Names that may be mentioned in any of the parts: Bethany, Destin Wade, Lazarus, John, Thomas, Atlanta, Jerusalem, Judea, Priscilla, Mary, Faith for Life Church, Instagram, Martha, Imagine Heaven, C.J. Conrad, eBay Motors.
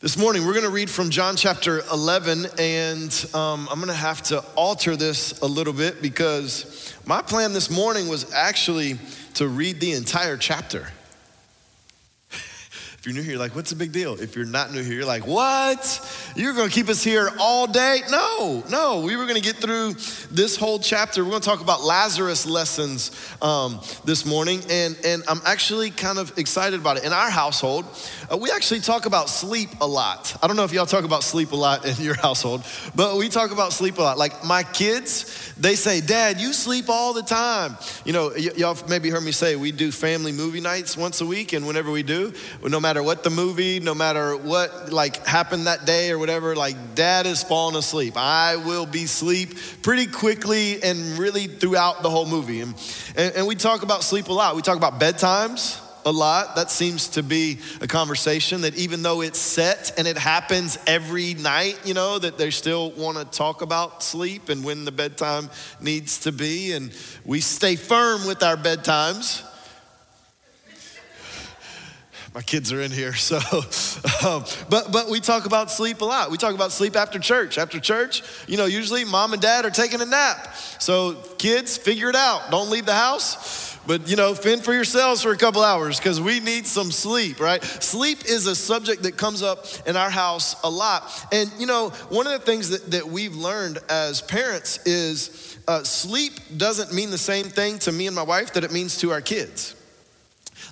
This morning, we're going to read from John chapter 11, and I'm going to have to alter this a little bit because my plan this morning was actually to read the entire chapter. If you're new here, you're like, what's the big deal? If you're not new here, you're like, what? You're going to keep us here all day? No, we were going to get through this whole chapter. We're going to talk about Lazarus lessons this morning, and I'm actually kind of excited about it. In our household, we actually talk about sleep a lot. I don't know if y'all talk about sleep a lot in your household, but we talk about sleep a lot. Like my kids, they say, Dad, you sleep all the time. You know, y'all maybe heard me say we do family movie nights once a week, and whenever we do, no matter what the movie, no matter what like happened that day or whatever, like Dad is falling asleep. I will be asleep pretty quickly and really throughout the whole movie. And we talk about sleep a lot. We talk about bedtimes a lot. That seems to be a conversation that even though it's set and it happens every night, you know, that they still want to talk about sleep and when the bedtime needs to be. And we stay firm with our bedtimes. My kids are in here, so. But we talk about sleep a lot. We talk about sleep after church. After church, you know, usually mom and dad are taking a nap. So kids, figure it out. Don't leave the house. But, you know, fend for yourselves for a couple hours because we need some sleep, right? Sleep is a subject that comes up in our house a lot. And, you know, one of the things that we've learned as parents is sleep doesn't mean the same thing to me and my wife that it means to our kids.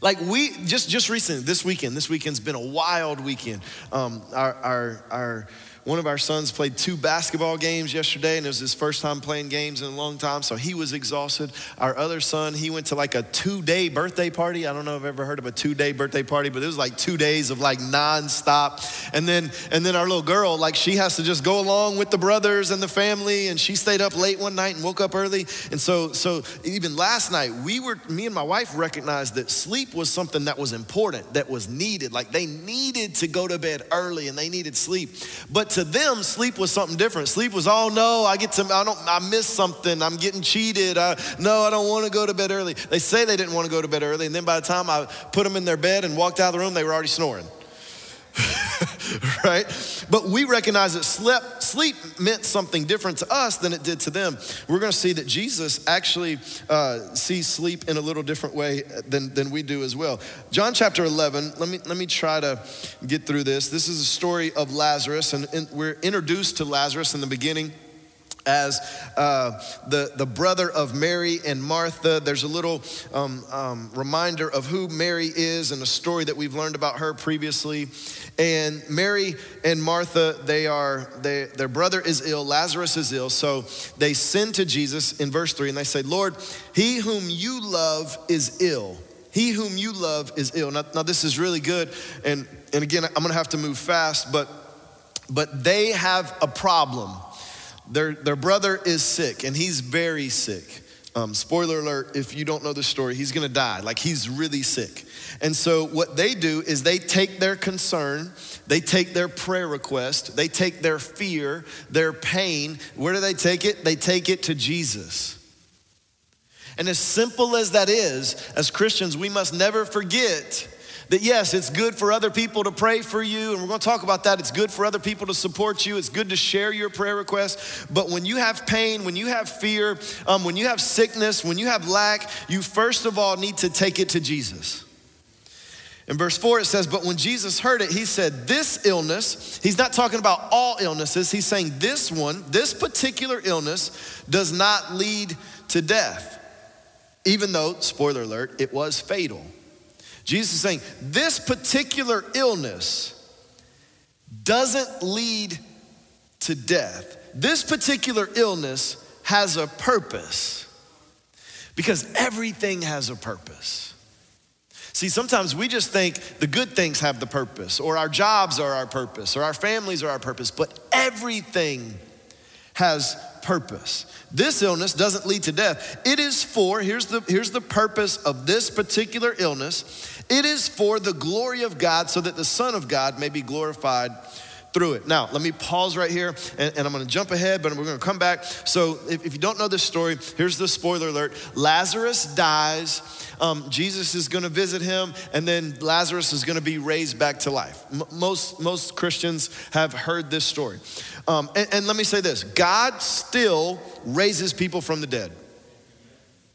Like we, just recently, this weekend's been a wild weekend. One of our sons played 2 basketball games yesterday, and it was his first time playing games in a long time, so he was exhausted. Our other son, he went to like a 2-day birthday party. I don't know if I've ever heard of a 2-day birthday party, but it was like 2 days of like nonstop. And then our little girl, like she has to just go along with the brothers and the family, and she stayed up late one night and woke up early. And so even last night, me and my wife recognized that sleep was something that was important, that was needed. Like they needed to go to bed early and they needed sleep. But to them, sleep was something different. Sleep was, oh no, I missed something. I'm getting cheated. I don't want to go to bed early. They say they didn't want to go to bed early, and then by the time I put them in their bed and walked out of the room, they were already snoring. Right? But we recognize that sleep meant something different to us than it did to them. We're going to see that Jesus actually sees sleep in a little different way than we do as well. John chapter 11, let me try to get through this. This is a story of Lazarus, and we're introduced to Lazarus in the beginning as the brother of Mary and Martha. There's a little reminder of who Mary is and a story that we've learned about her previously. And Mary and Martha, their brother is ill, Lazarus is ill. So they send to Jesus in verse 3 and they say, Lord, he whom you love is ill. He whom you love is ill. Now this is really good. And again, I'm gonna have to move fast, but they have a problem. Their brother is sick, and he's very sick. Spoiler alert, if you don't know the story, he's gonna die. Like, he's really sick. And so what they do is they take their concern, they take their prayer request, they take their fear, their pain. Where do they take it? They take it to Jesus. And as simple as that is, as Christians, we must never forget that yes, it's good for other people to pray for you, and we're gonna talk about that. It's good for other people to support you. It's good to share your prayer requests. But when you have pain, when you have fear, when you have sickness, when you have lack, you first of all need to take it to Jesus. In verse 4, it says, but when Jesus heard it, he said, this illness, he's not talking about all illnesses. He's saying this one, this particular illness does not lead to death, even though, spoiler alert, it was fatal. Jesus is saying, this particular illness doesn't lead to death. This particular illness has a purpose because everything has a purpose. See, sometimes we just think the good things have the purpose, or our jobs are our purpose, or our families are our purpose, but everything has purpose. This illness doesn't lead to death. It is for, here's the purpose of this particular illness. It is for the glory of God, so that the Son of God may be glorified through it. Now, let me pause right here, and I'm gonna jump ahead, but we're gonna come back. So if you don't know this story, here's the spoiler alert. Lazarus dies, Jesus is gonna visit him, and then Lazarus is gonna be raised back to life. Most Christians have heard this story. And let me say this, God still raises people from the dead.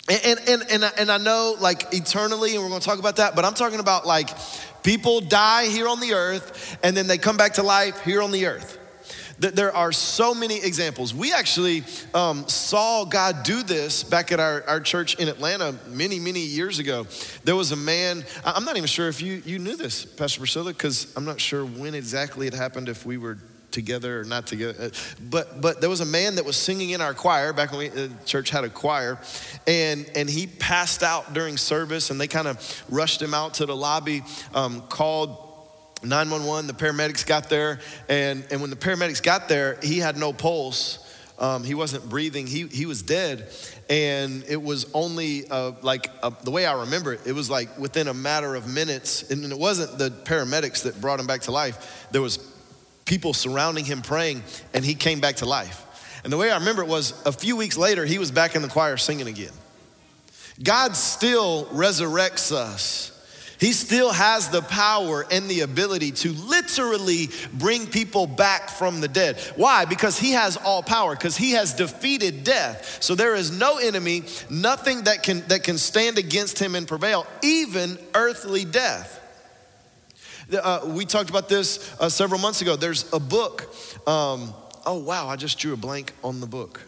And I know, like, eternally, and we're gonna talk about that, but I'm talking about, like, people die here on the earth, and then they come back to life here on the earth. There are so many examples. We actually saw God do this back at our church in Atlanta many, many years ago. There was a man, I'm not even sure if you knew this, Pastor Priscilla, because I'm not sure when exactly it happened, if we were together or not together, but there was a man that was singing in our choir back when the church had a choir, and he passed out during service, and they kind of rushed him out to the lobby, called 911. The paramedics got there, and when the paramedics got there, he had no pulse. He wasn't breathing. He was dead, and it was only the way I remember it. It was like within a matter of minutes, and it wasn't the paramedics that brought him back to life. There was people surrounding him praying, and he came back to life. And the way I remember it was a few weeks later, he was back in the choir singing again. God still resurrects us. He still has the power and the ability to literally bring people back from the dead. Why? Because he has all power, because he has defeated death. So there is no enemy, nothing that can stand against him and prevail, even earthly death. We talked about this several months ago. There's a book. I just drew a blank on the book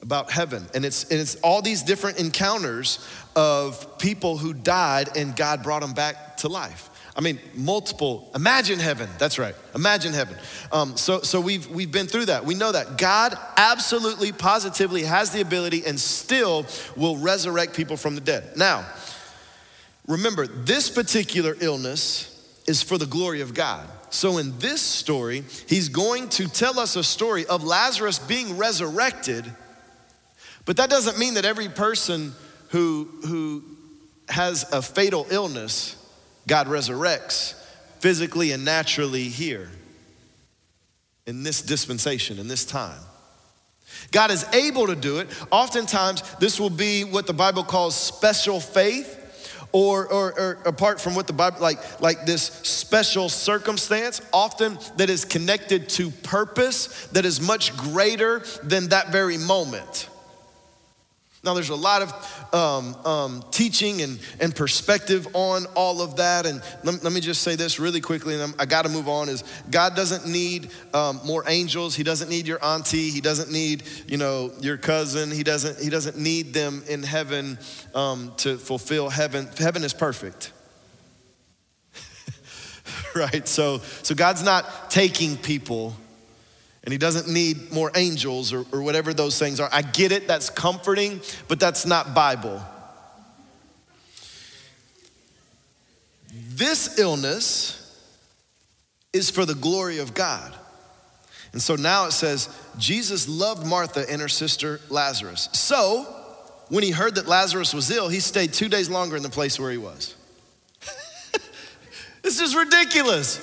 about heaven, and it's all these different encounters of people who died and God brought them back to life. I mean, multiple. Imagine Heaven. That's right. Imagine Heaven. So we've been through that. We know that God absolutely, positively has the ability and still will resurrect people from the dead. Now, remember, this particular illness is for the glory of God. So in this story, he's going to tell us a story of Lazarus being resurrected, but that doesn't mean that every person who has a fatal illness, God resurrects physically and naturally here in this dispensation, in this time. God is able to do it. Oftentimes, this will be what the Bible calls special faith, or apart from what the Bible, like this special circumstance, often that is connected to purpose that is much greater than that very moment. Now, there's a lot of teaching and perspective on all of that, and let me just say this really quickly, and I gotta move on, is God doesn't need more angels. He doesn't need your auntie. He doesn't need, your cousin. He doesn't need them in heaven to fulfill heaven. Heaven is perfect. Right? So God's not taking people, and he doesn't need more angels or whatever those things are. I get it, that's comforting, but that's not Bible. This illness is for the glory of God. And so now it says, Jesus loved Martha and her sister Lazarus. So when he heard that Lazarus was ill, he stayed 2 days longer in the place where he was. This is ridiculous.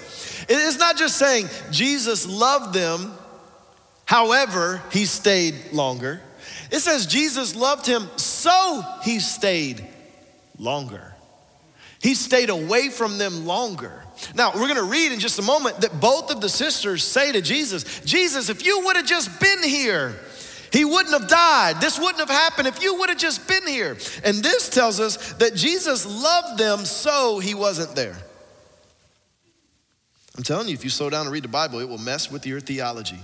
It's not just saying Jesus loved them, however, he stayed longer. It says Jesus loved him, so he stayed longer. He stayed away from them longer. Now, we're gonna read in just a moment that both of the sisters say to Jesus, Jesus, if you would've just been here, he wouldn't have died. This wouldn't have happened if you would've just been here. And this tells us that Jesus loved them, so he wasn't there. I'm telling you, if you slow down and read the Bible, it will mess with your theology.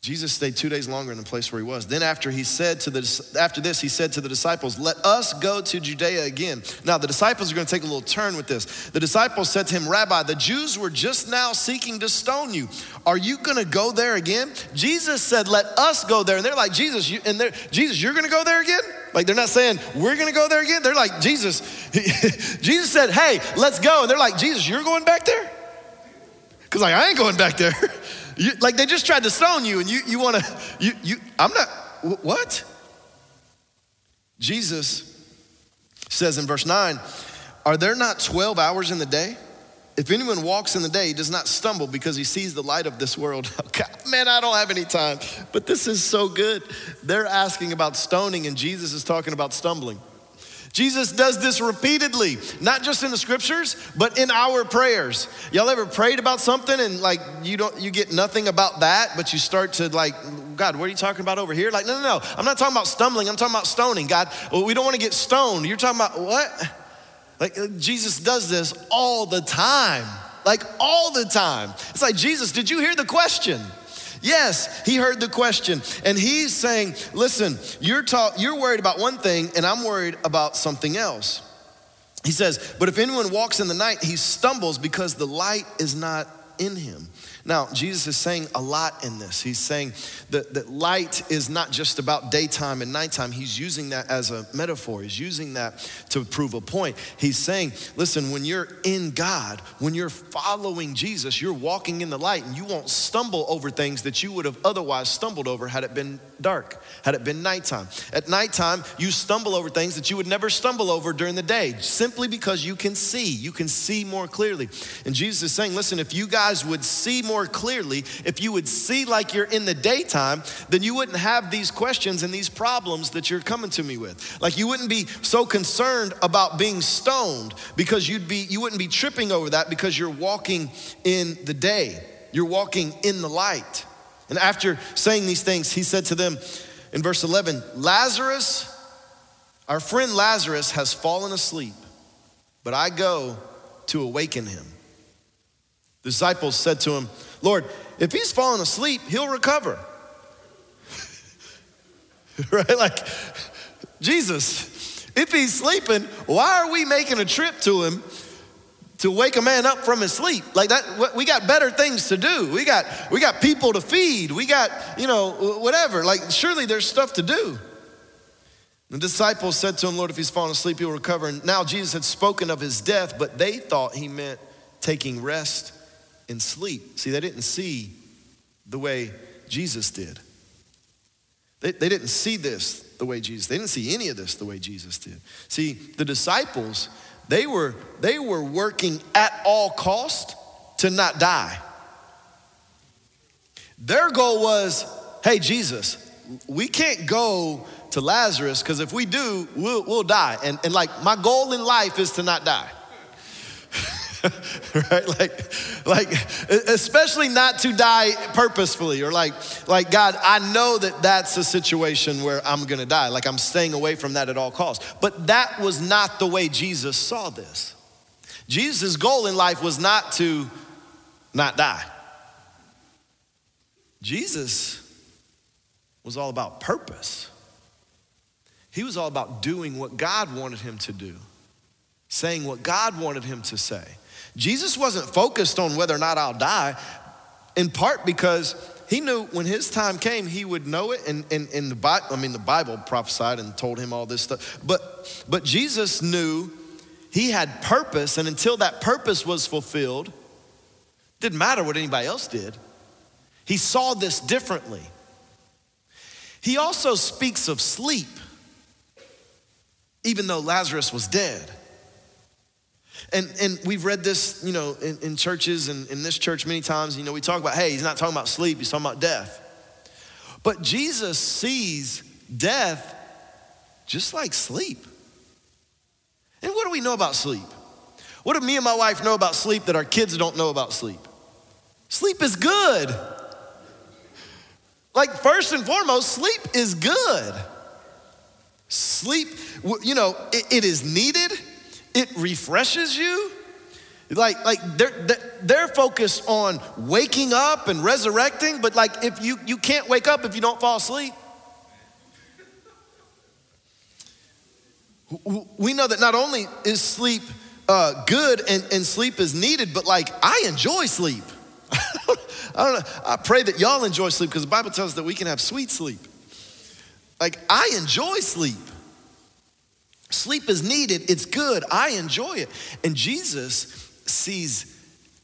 Jesus stayed 2 days longer in the place where he was. Then after this, he said to the disciples, let us go to Judea again. Now, the disciples are going to take a little turn with this. The disciples said to him, Rabbi, the Jews were just now seeking to stone you. Are you going to go there again? Jesus said, let us go there. And they're like, Jesus, you're going to go there again? Like they're not saying, we're gonna go there again. They're like, Jesus, Jesus said, hey, let's go. And they're like, Jesus, you're going back there? Cause like, I ain't going back there. Like they just tried to stone you and what? Jesus says in verse 9, are there not 12 hours in the day? If anyone walks in the day, he does not stumble because he sees the light of this world. Oh God, man, I don't have any time, but this is so good. They're asking about stoning and Jesus is talking about stumbling. Jesus does this repeatedly, not just in the scriptures, but in our prayers. Y'all ever prayed about something and like you get nothing about that, but you start to like, God, what are you talking about over here? Like, no, I'm not talking about stumbling, I'm talking about stoning. God, well, we don't wanna get stoned. You're talking about what? Like Jesus does this all the time, like all the time. It's like, Jesus, did you hear the question? Yes, he heard the question. And he's saying, listen, you're worried about one thing and I'm worried about something else. He says, but if anyone walks in the night, he stumbles because the light is not in him. Now, Jesus is saying a lot in this. He's saying that light is not just about daytime and nighttime. He's using that as a metaphor. He's using that to prove a point. He's saying, listen, when you're in God, when you're following Jesus, you're walking in the light and you won't stumble over things that you would have otherwise stumbled over had it been dark, had it been nighttime. At nighttime, you stumble over things that you would never stumble over during the day, simply because you can see more clearly. And Jesus is saying, listen, if you guys would see more clearly, if you would see like you're in the daytime, then you wouldn't have these questions and these problems that you're coming to me with. Like you wouldn't be so concerned about being stoned because you wouldn't be tripping over that because you're walking in the day. You're walking in the light. And after saying these things, he said to them in verse 11, Lazarus, our friend Lazarus has fallen asleep, but I go to awaken him. The disciples said to him, Lord, if he's fallen asleep, he'll recover. Right? Like, Jesus, if he's sleeping, why are we making a trip to him to wake a man up from his sleep? Like that, we got better things to do. We got people to feed. We got, whatever. Like, surely there's stuff to do. The disciples said to him, Lord, if he's fallen asleep, he'll recover. And now Jesus had spoken of his death, but they thought he meant taking rest and sleep. See, they didn't see the way Jesus did. They didn't see this the way Jesus, they didn't see any of this the way Jesus did. See, the disciples, they were working at all cost to not die. Their goal was, hey, Jesus, we can't go to Lazarus because if we do, we'll die. And like my goal in life is to not die. Right? Like, especially not to die purposefully or like God, I know that that's a situation where I'm gonna die. Like I'm staying away from that at all costs. But that was not the way Jesus saw this. Jesus' goal in life was not to not die. Jesus was all about purpose. He was all about doing what God wanted him to do, saying what God wanted him to say. Jesus wasn't focused on whether or not I'll die, in part because he knew when his time came, he would know it. And the Bible prophesied and told him all this stuff. But Jesus knew he had purpose, and until that purpose was fulfilled, didn't matter what anybody else did. He saw this differently. He also speaks of sleep, even though Lazarus was dead. And we've read this, in churches and in this church many times, we talk about, hey, he's not talking about sleep, he's talking about death. But Jesus sees death just like sleep. And what do we know about sleep? What do me and my wife know about sleep that our kids don't know about sleep? Sleep is good. Like first and foremost, sleep is good. Sleep, it is needed. It refreshes you. Like they're focused on waking up and resurrecting, but like if you can't wake up if you don't fall asleep. We know that not only is sleep good and sleep is needed, but like I enjoy sleep. I don't know. I pray that y'all enjoy sleep because the Bible tells us that we can have sweet sleep. Like I enjoy sleep. Sleep is needed. It's good. I enjoy it. And Jesus sees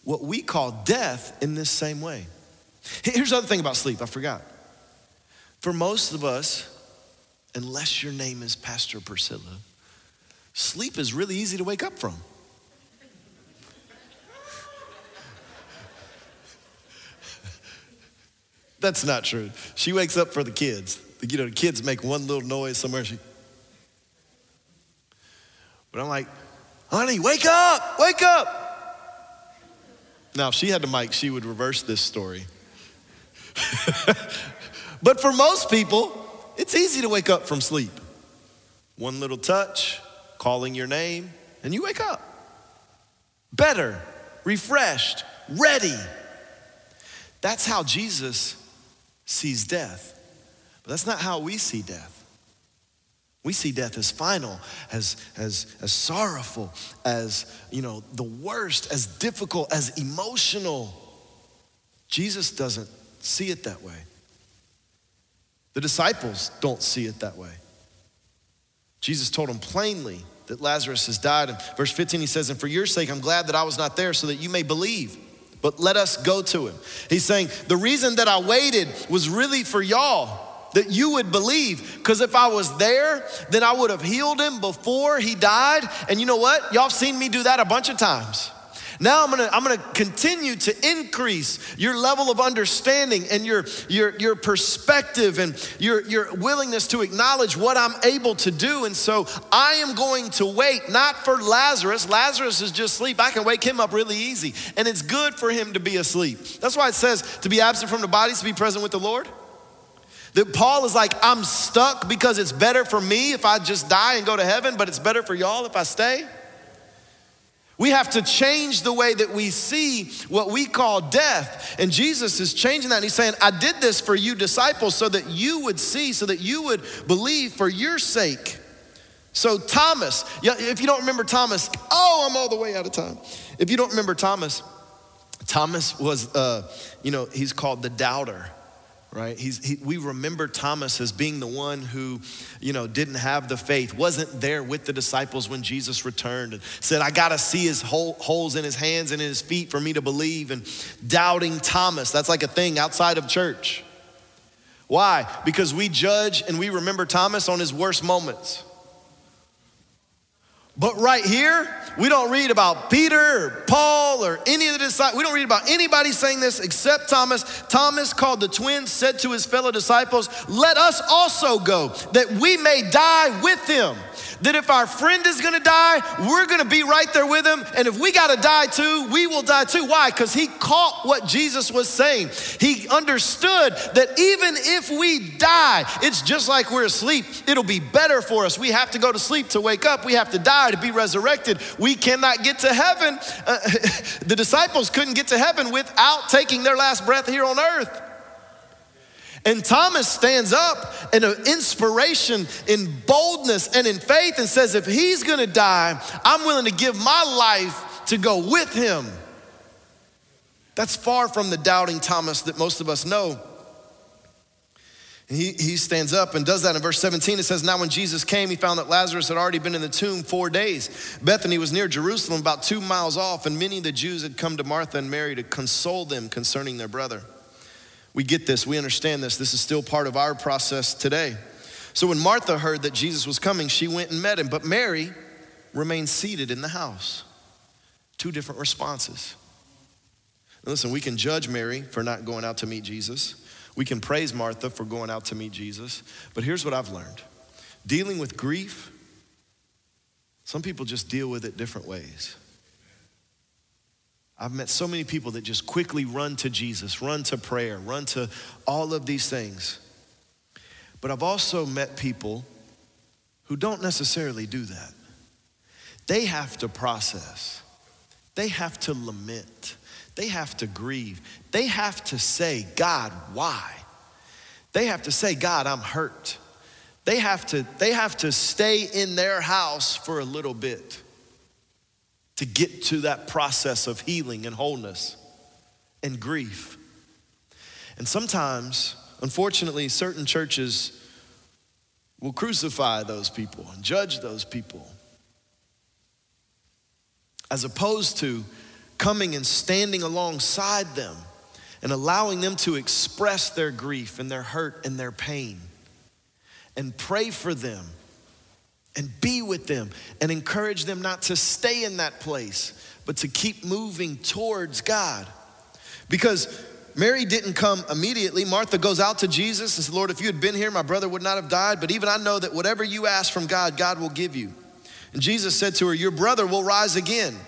what we call death in this same way. Here's the other thing about sleep. I forgot. For most of us, unless your name is Pastor Priscilla, sleep is really easy to wake up from. That's not true. She wakes up for the kids. You know, the kids make one little noise somewhere. But I'm like, honey, wake up, wake up. Now, if she had the mic, she would reverse this story. But for most people, it's easy to wake up from sleep. One little touch, calling your name, and you wake up. Better, refreshed, ready. That's how Jesus sees death. But that's not how we see death. We see death as final, as sorrowful, as, you know, the worst, as difficult, as emotional. Jesus doesn't see it that way. The disciples don't see it that way. Jesus told them plainly that Lazarus has died. In verse 15, he says, "And for your sake, I'm glad that I was not there so that you may believe. But let us go to him." He's saying, the reason that I waited was really for y'all, that you would believe. Because if I was there, then I would have healed him before he died. And you know what? Y'all have seen me do that a bunch of times. Now I'm gonna continue to increase your level of understanding and your perspective and your willingness to acknowledge what I'm able to do. And so I am going to wait, not for Lazarus. Lazarus is just asleep. I can wake him up really easy. And it's good for him to be asleep. That's why it says to be absent from the body is to be present with the Lord. That Paul is like, I'm stuck because it's better for me if I just die and go to heaven, but it's better for y'all if I stay. We have to change the way that we see what we call death. And Jesus is changing that. And he's saying, I did this for you disciples so that you would see, so that you would believe for your sake. So Thomas, if you don't remember Thomas, I'm all the way out of time. If you don't remember Thomas was, he's called the doubter. Right? We remember Thomas as being the one who, didn't have the faith, wasn't there with the disciples when Jesus returned and said, I got to see his holes in his hands and in his feet for me to believe. And doubting Thomas, that's like a thing outside of church. Why? Because we judge and we remember Thomas on his worst moments. But right here, we don't read about Peter or Paul or any of the disciples. We don't read about anybody saying this except Thomas. Thomas, called the twin, said to his fellow disciples, let us also go, that we may die with him. That if our friend is going to die, we're going to be right there with him. And if we got to die too, we will die too. Why? Because he caught what Jesus was saying. He understood that even if we die, it's just like we're asleep. It'll be better for us. We have to go to sleep to wake up. We have to die to be resurrected. We cannot get to heaven. The disciples couldn't get to heaven without taking their last breath here on earth. And Thomas stands up in an inspiration, in boldness, and in faith and says, if he's gonna die, I'm willing to give my life to go with him. That's far from the doubting Thomas that most of us know. And he stands up and does that. In verse 17, it says, now when Jesus came, he found that Lazarus had already been in the tomb 4 days. Bethany was near Jerusalem, about 2 miles off, and many of the Jews had come to Martha and Mary to console them concerning their brother. We get this, we understand this. This is still part of our process today. So when Martha heard that Jesus was coming, she went and met him, but Mary remained seated in the house. 2 different responses. Now listen, we can judge Mary for not going out to meet Jesus. We can praise Martha for going out to meet Jesus. But here's what I've learned. Dealing with grief, some people just deal with it different ways. I've met so many people that just quickly run to Jesus, run to prayer, run to all of these things. But I've also met people who don't necessarily do that. They have to process. They have to lament. They have to grieve. They have to say, God, why? They have to say, God, I'm hurt. They have to stay in their house for a little bit to get to that process of healing and wholeness and grief. And sometimes, unfortunately, certain churches will crucify those people and judge those people, as opposed to coming and standing alongside them and allowing them to express their grief and their hurt and their pain, and pray for them and be with them and encourage them not to stay in that place, but to keep moving towards God. Because Mary didn't come immediately. Martha goes out to Jesus and says, "Lord, if you had been here, my brother would not have died. But even I know that whatever you ask from God, God will give you." And Jesus said to her, "Your brother will rise again."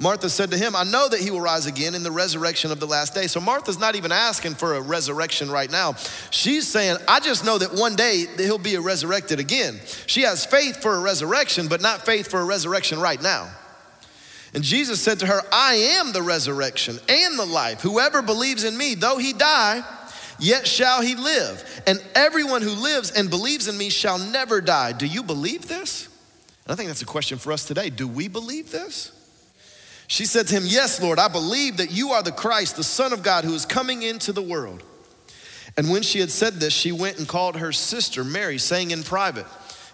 Martha said to him, "I know that he will rise again in the resurrection of the last day." So Martha's not even asking for a resurrection right now. She's saying, I just know that one day that he'll be resurrected again. She has faith for a resurrection, but not faith for a resurrection right now. And Jesus said to her, "I am the resurrection and the life. Whoever believes in me, though he die, yet shall he live. And everyone who lives and believes in me shall never die. Do you believe this?" And I think that's a question for us today. Do we believe this? She said to him, "Yes, Lord, I believe that you are the Christ, the Son of God, who is coming into the world." And when she had said this, she went and called her sister Mary, saying in private.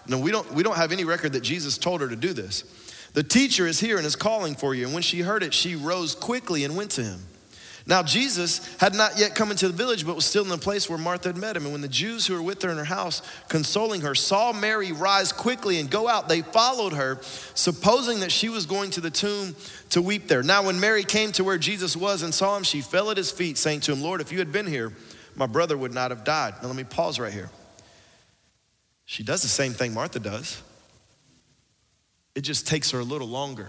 Now, we don't have any record that Jesus told her to do this. "The teacher is here and is calling for you." And when she heard it, she rose quickly and went to him. Now, Jesus had not yet come into the village, but was still in the place where Martha had met him. And when the Jews who were with her in her house, consoling her, saw Mary rise quickly and go out, they followed her, supposing that she was going to the tomb to weep there. Now, when Mary came to where Jesus was and saw him, she fell at his feet, saying to him, "Lord, if you had been here, my brother would not have died." Now, let me pause right here. She does the same thing Martha does. It just takes her a little longer.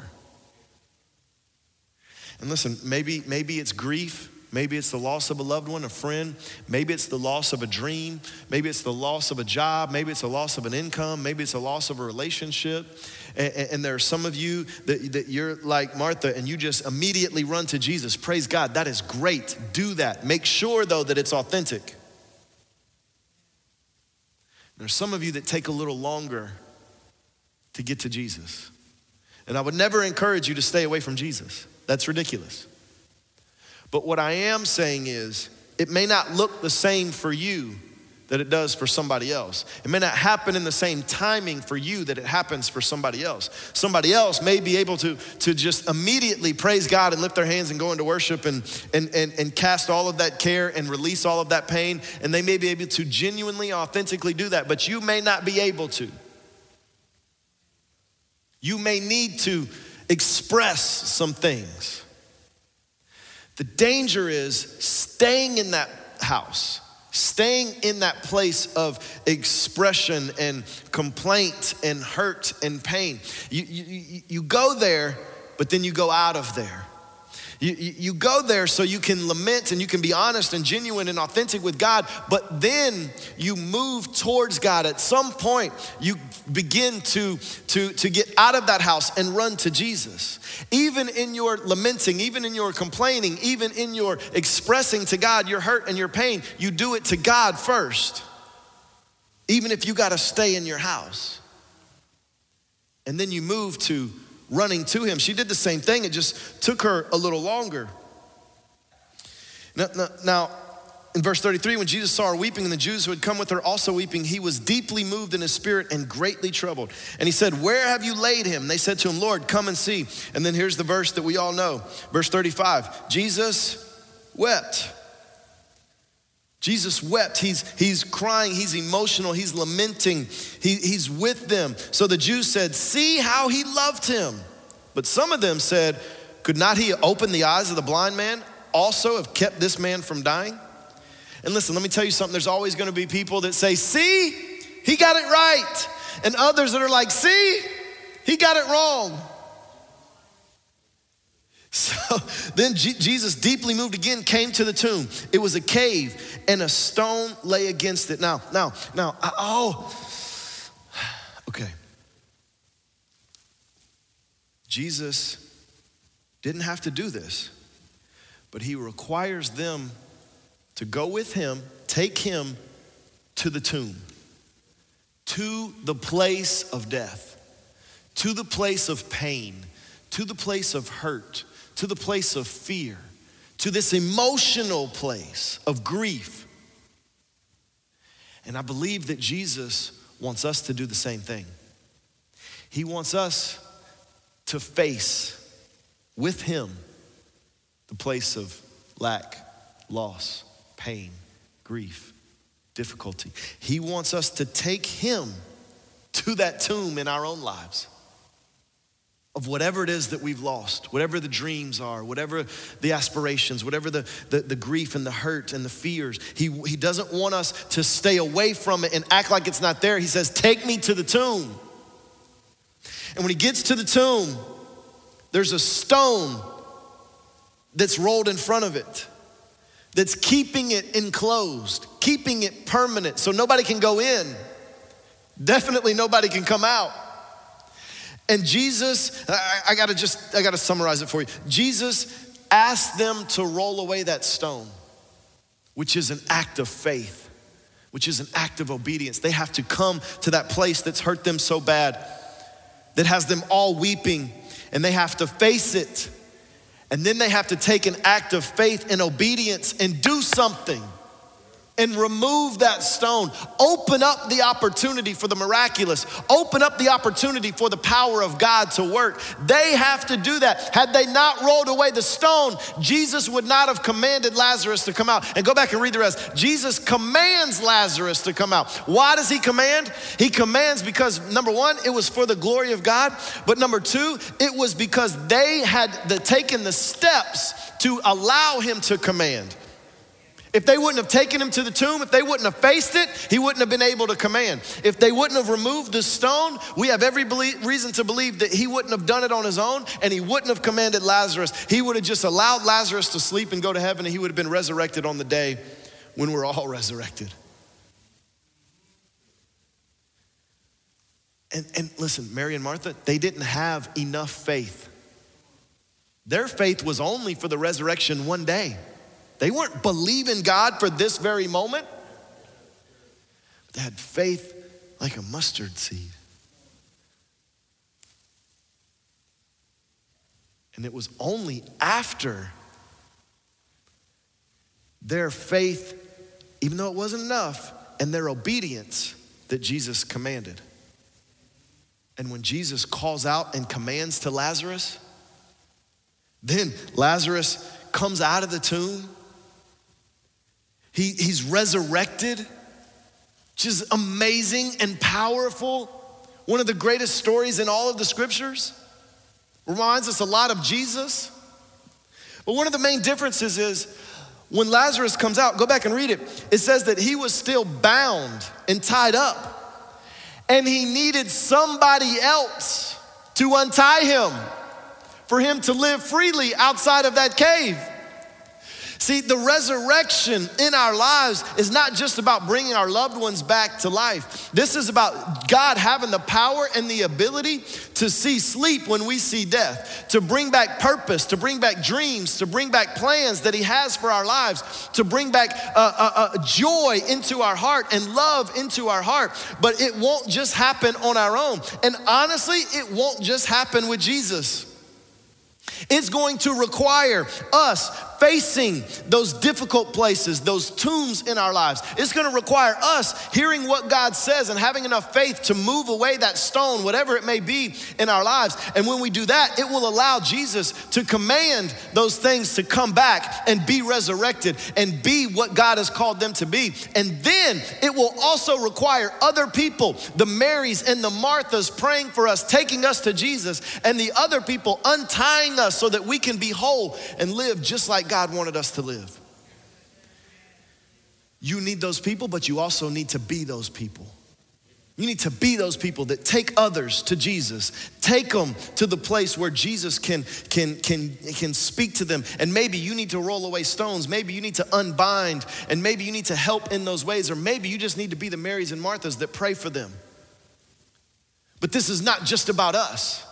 And listen, maybe it's grief. Maybe it's the loss of a loved one, a friend. Maybe it's the loss of a dream. Maybe it's the loss of a job. Maybe it's the loss of an income. Maybe it's the loss of a relationship. And there are some of you that you're like Martha and you just immediately run to Jesus. Praise God, that is great. Do that. Make sure, though, that it's authentic. There's some of you that take a little longer to get to Jesus. And I would never encourage you to stay away from Jesus. That's ridiculous. But what I am saying is, it may not look the same for you that it does for somebody else. It may not happen in the same timing for you that it happens for somebody else. Somebody else may be able to just immediately praise God and lift their hands and go into worship and cast all of that care and release all of that pain. And they may be able to genuinely, authentically do that, but you may not be able to. You may need to express some things. The danger is staying in that house, staying in that place of expression and complaint and hurt and pain. You go there, but then you go out of there. You go there so you can lament and you can be honest and genuine and authentic with God, but then you move towards God. At some point, you begin to get out of that house and run to Jesus. Even in your lamenting, even in your complaining, even in your expressing to God your hurt and your pain, you do it to God first, even if you gotta stay in your house. And then you move to running to him. She did the same thing. It just took her a little longer. Now, in verse 33, when Jesus saw her weeping and the Jews who had come with her also weeping, he was deeply moved in his spirit and greatly troubled. And he said, "Where have you laid him?" And they said to him, "Lord, come and see." And then here's the verse that we all know. Verse 35, Jesus wept. Jesus wept. He's crying, he's emotional, he's lamenting, he's with them. So the Jews said, "See how he loved him." But some of them said, "Could not he open the eyes of the blind man, also have kept this man from dying?" And listen, let me tell you something. There's always gonna be people that say, "See, he got it right." And others that are like, "See, he got it wrong." So then Jesus, deeply moved again, came to the tomb. It was a cave, and a stone lay against it. Okay. Jesus didn't have to do this, but he requires them to go with him, take him to the tomb, to the place of death, to the place of pain, to the place of hurt, to the place of fear, to this emotional place of grief. And I believe that Jesus wants us to do the same thing. He wants us to face with him the place of lack, loss, pain, grief, difficulty. He wants us to take him to that tomb in our own lives of whatever it is that we've lost, whatever the dreams are, whatever the aspirations, whatever the grief and the hurt and the fears. He doesn't want us to stay away from it and act like it's not there. He says, take me to the tomb. And when he gets to the tomb, there's a stone that's rolled in front of it, that's keeping it enclosed, keeping it permanent, so nobody can go in. Definitely nobody can come out. And Jesus, I gotta summarize it for you. Jesus asked them to roll away that stone, which is an act of faith, which is an act of obedience. They have to come to that place that's hurt them so bad, that has them all weeping, and they have to face it. And then they have to take an act of faith and obedience and do something and remove that stone. Open up the opportunity for the miraculous. Open up the opportunity for the power of God to work. They have to do that. Had they not rolled away the stone, Jesus would not have commanded Lazarus to come out. And go back and read the rest. Jesus commands Lazarus to come out. Why does he command? He commands because, number one, it was for the glory of God. But number two, it was because they had taken the steps to allow him to command. If they wouldn't have taken him to the tomb, if they wouldn't have faced it, he wouldn't have been able to command. If they wouldn't have removed the stone, we have every reason to believe that he wouldn't have done it on his own, and he wouldn't have commanded Lazarus. He would have just allowed Lazarus to sleep and go to heaven, and he would have been resurrected on the day when we're all resurrected. And listen, Mary and Martha, they didn't have enough faith. Their faith was only for the resurrection one day. They weren't believing God for this very moment. They had faith like a mustard seed. And it was only after their faith, even though it wasn't enough, and their obedience that Jesus commanded. And when Jesus calls out and commands to Lazarus, then Lazarus comes out of the tomb. He's resurrected, which is amazing and powerful. One of the greatest stories in all of the scriptures. Reminds us a lot of Jesus. But one of the main differences is when Lazarus comes out, go back and read it. It says that he was still bound and tied up, and he needed somebody else to untie him for him to live freely outside of that cave. See, the resurrection in our lives is not just about bringing our loved ones back to life. This is about God having the power and the ability to see sleep when we see death, to bring back purpose, to bring back dreams, to bring back plans that he has for our lives, to bring back joy into our heart and love into our heart. But it won't just happen on our own. And honestly, it won't just happen with Jesus. It's going to require us facing those difficult places, those tombs in our lives. It's going to require us hearing what God says and having enough faith to move away that stone, whatever it may be in our lives. And when we do that, it will allow Jesus to command those things to come back and be resurrected and be what God has called them to be. And then it will also require other people, the Marys and the Marthas praying for us, taking us to Jesus, and the other people untying us so that we can be whole and live just like God wanted us to live. You need those people, but you also need to be those people. You need to be those people that take others to Jesus, take them to the place where Jesus can speak to them. And maybe you need to roll away stones. Maybe you need to unbind, and maybe you need to help in those ways, or maybe you just need to be the Marys and Marthas that pray for them. But this is not just about us.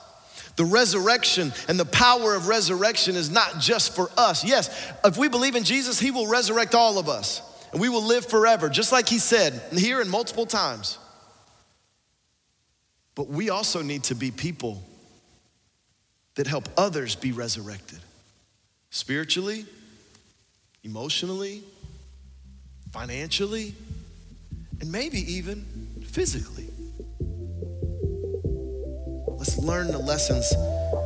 The resurrection and the power of resurrection is not just for us. Yes, if we believe in Jesus, he will resurrect all of us, and we will live forever, just like he said here and multiple times. But we also need to be people that help others be resurrected spiritually, emotionally, financially, and maybe even physically. Let's learn the lessons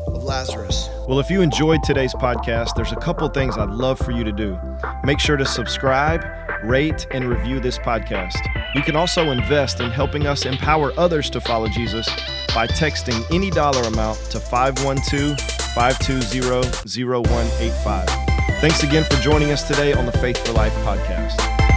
of Lazarus. Well, if you enjoyed today's podcast, there's a couple things I'd love for you to do. Make sure to subscribe, rate, and review this podcast. You can also invest in helping us empower others to follow Jesus by texting any dollar amount to 512-520-0185. Thanks again for joining us today on the Faith for Life podcast.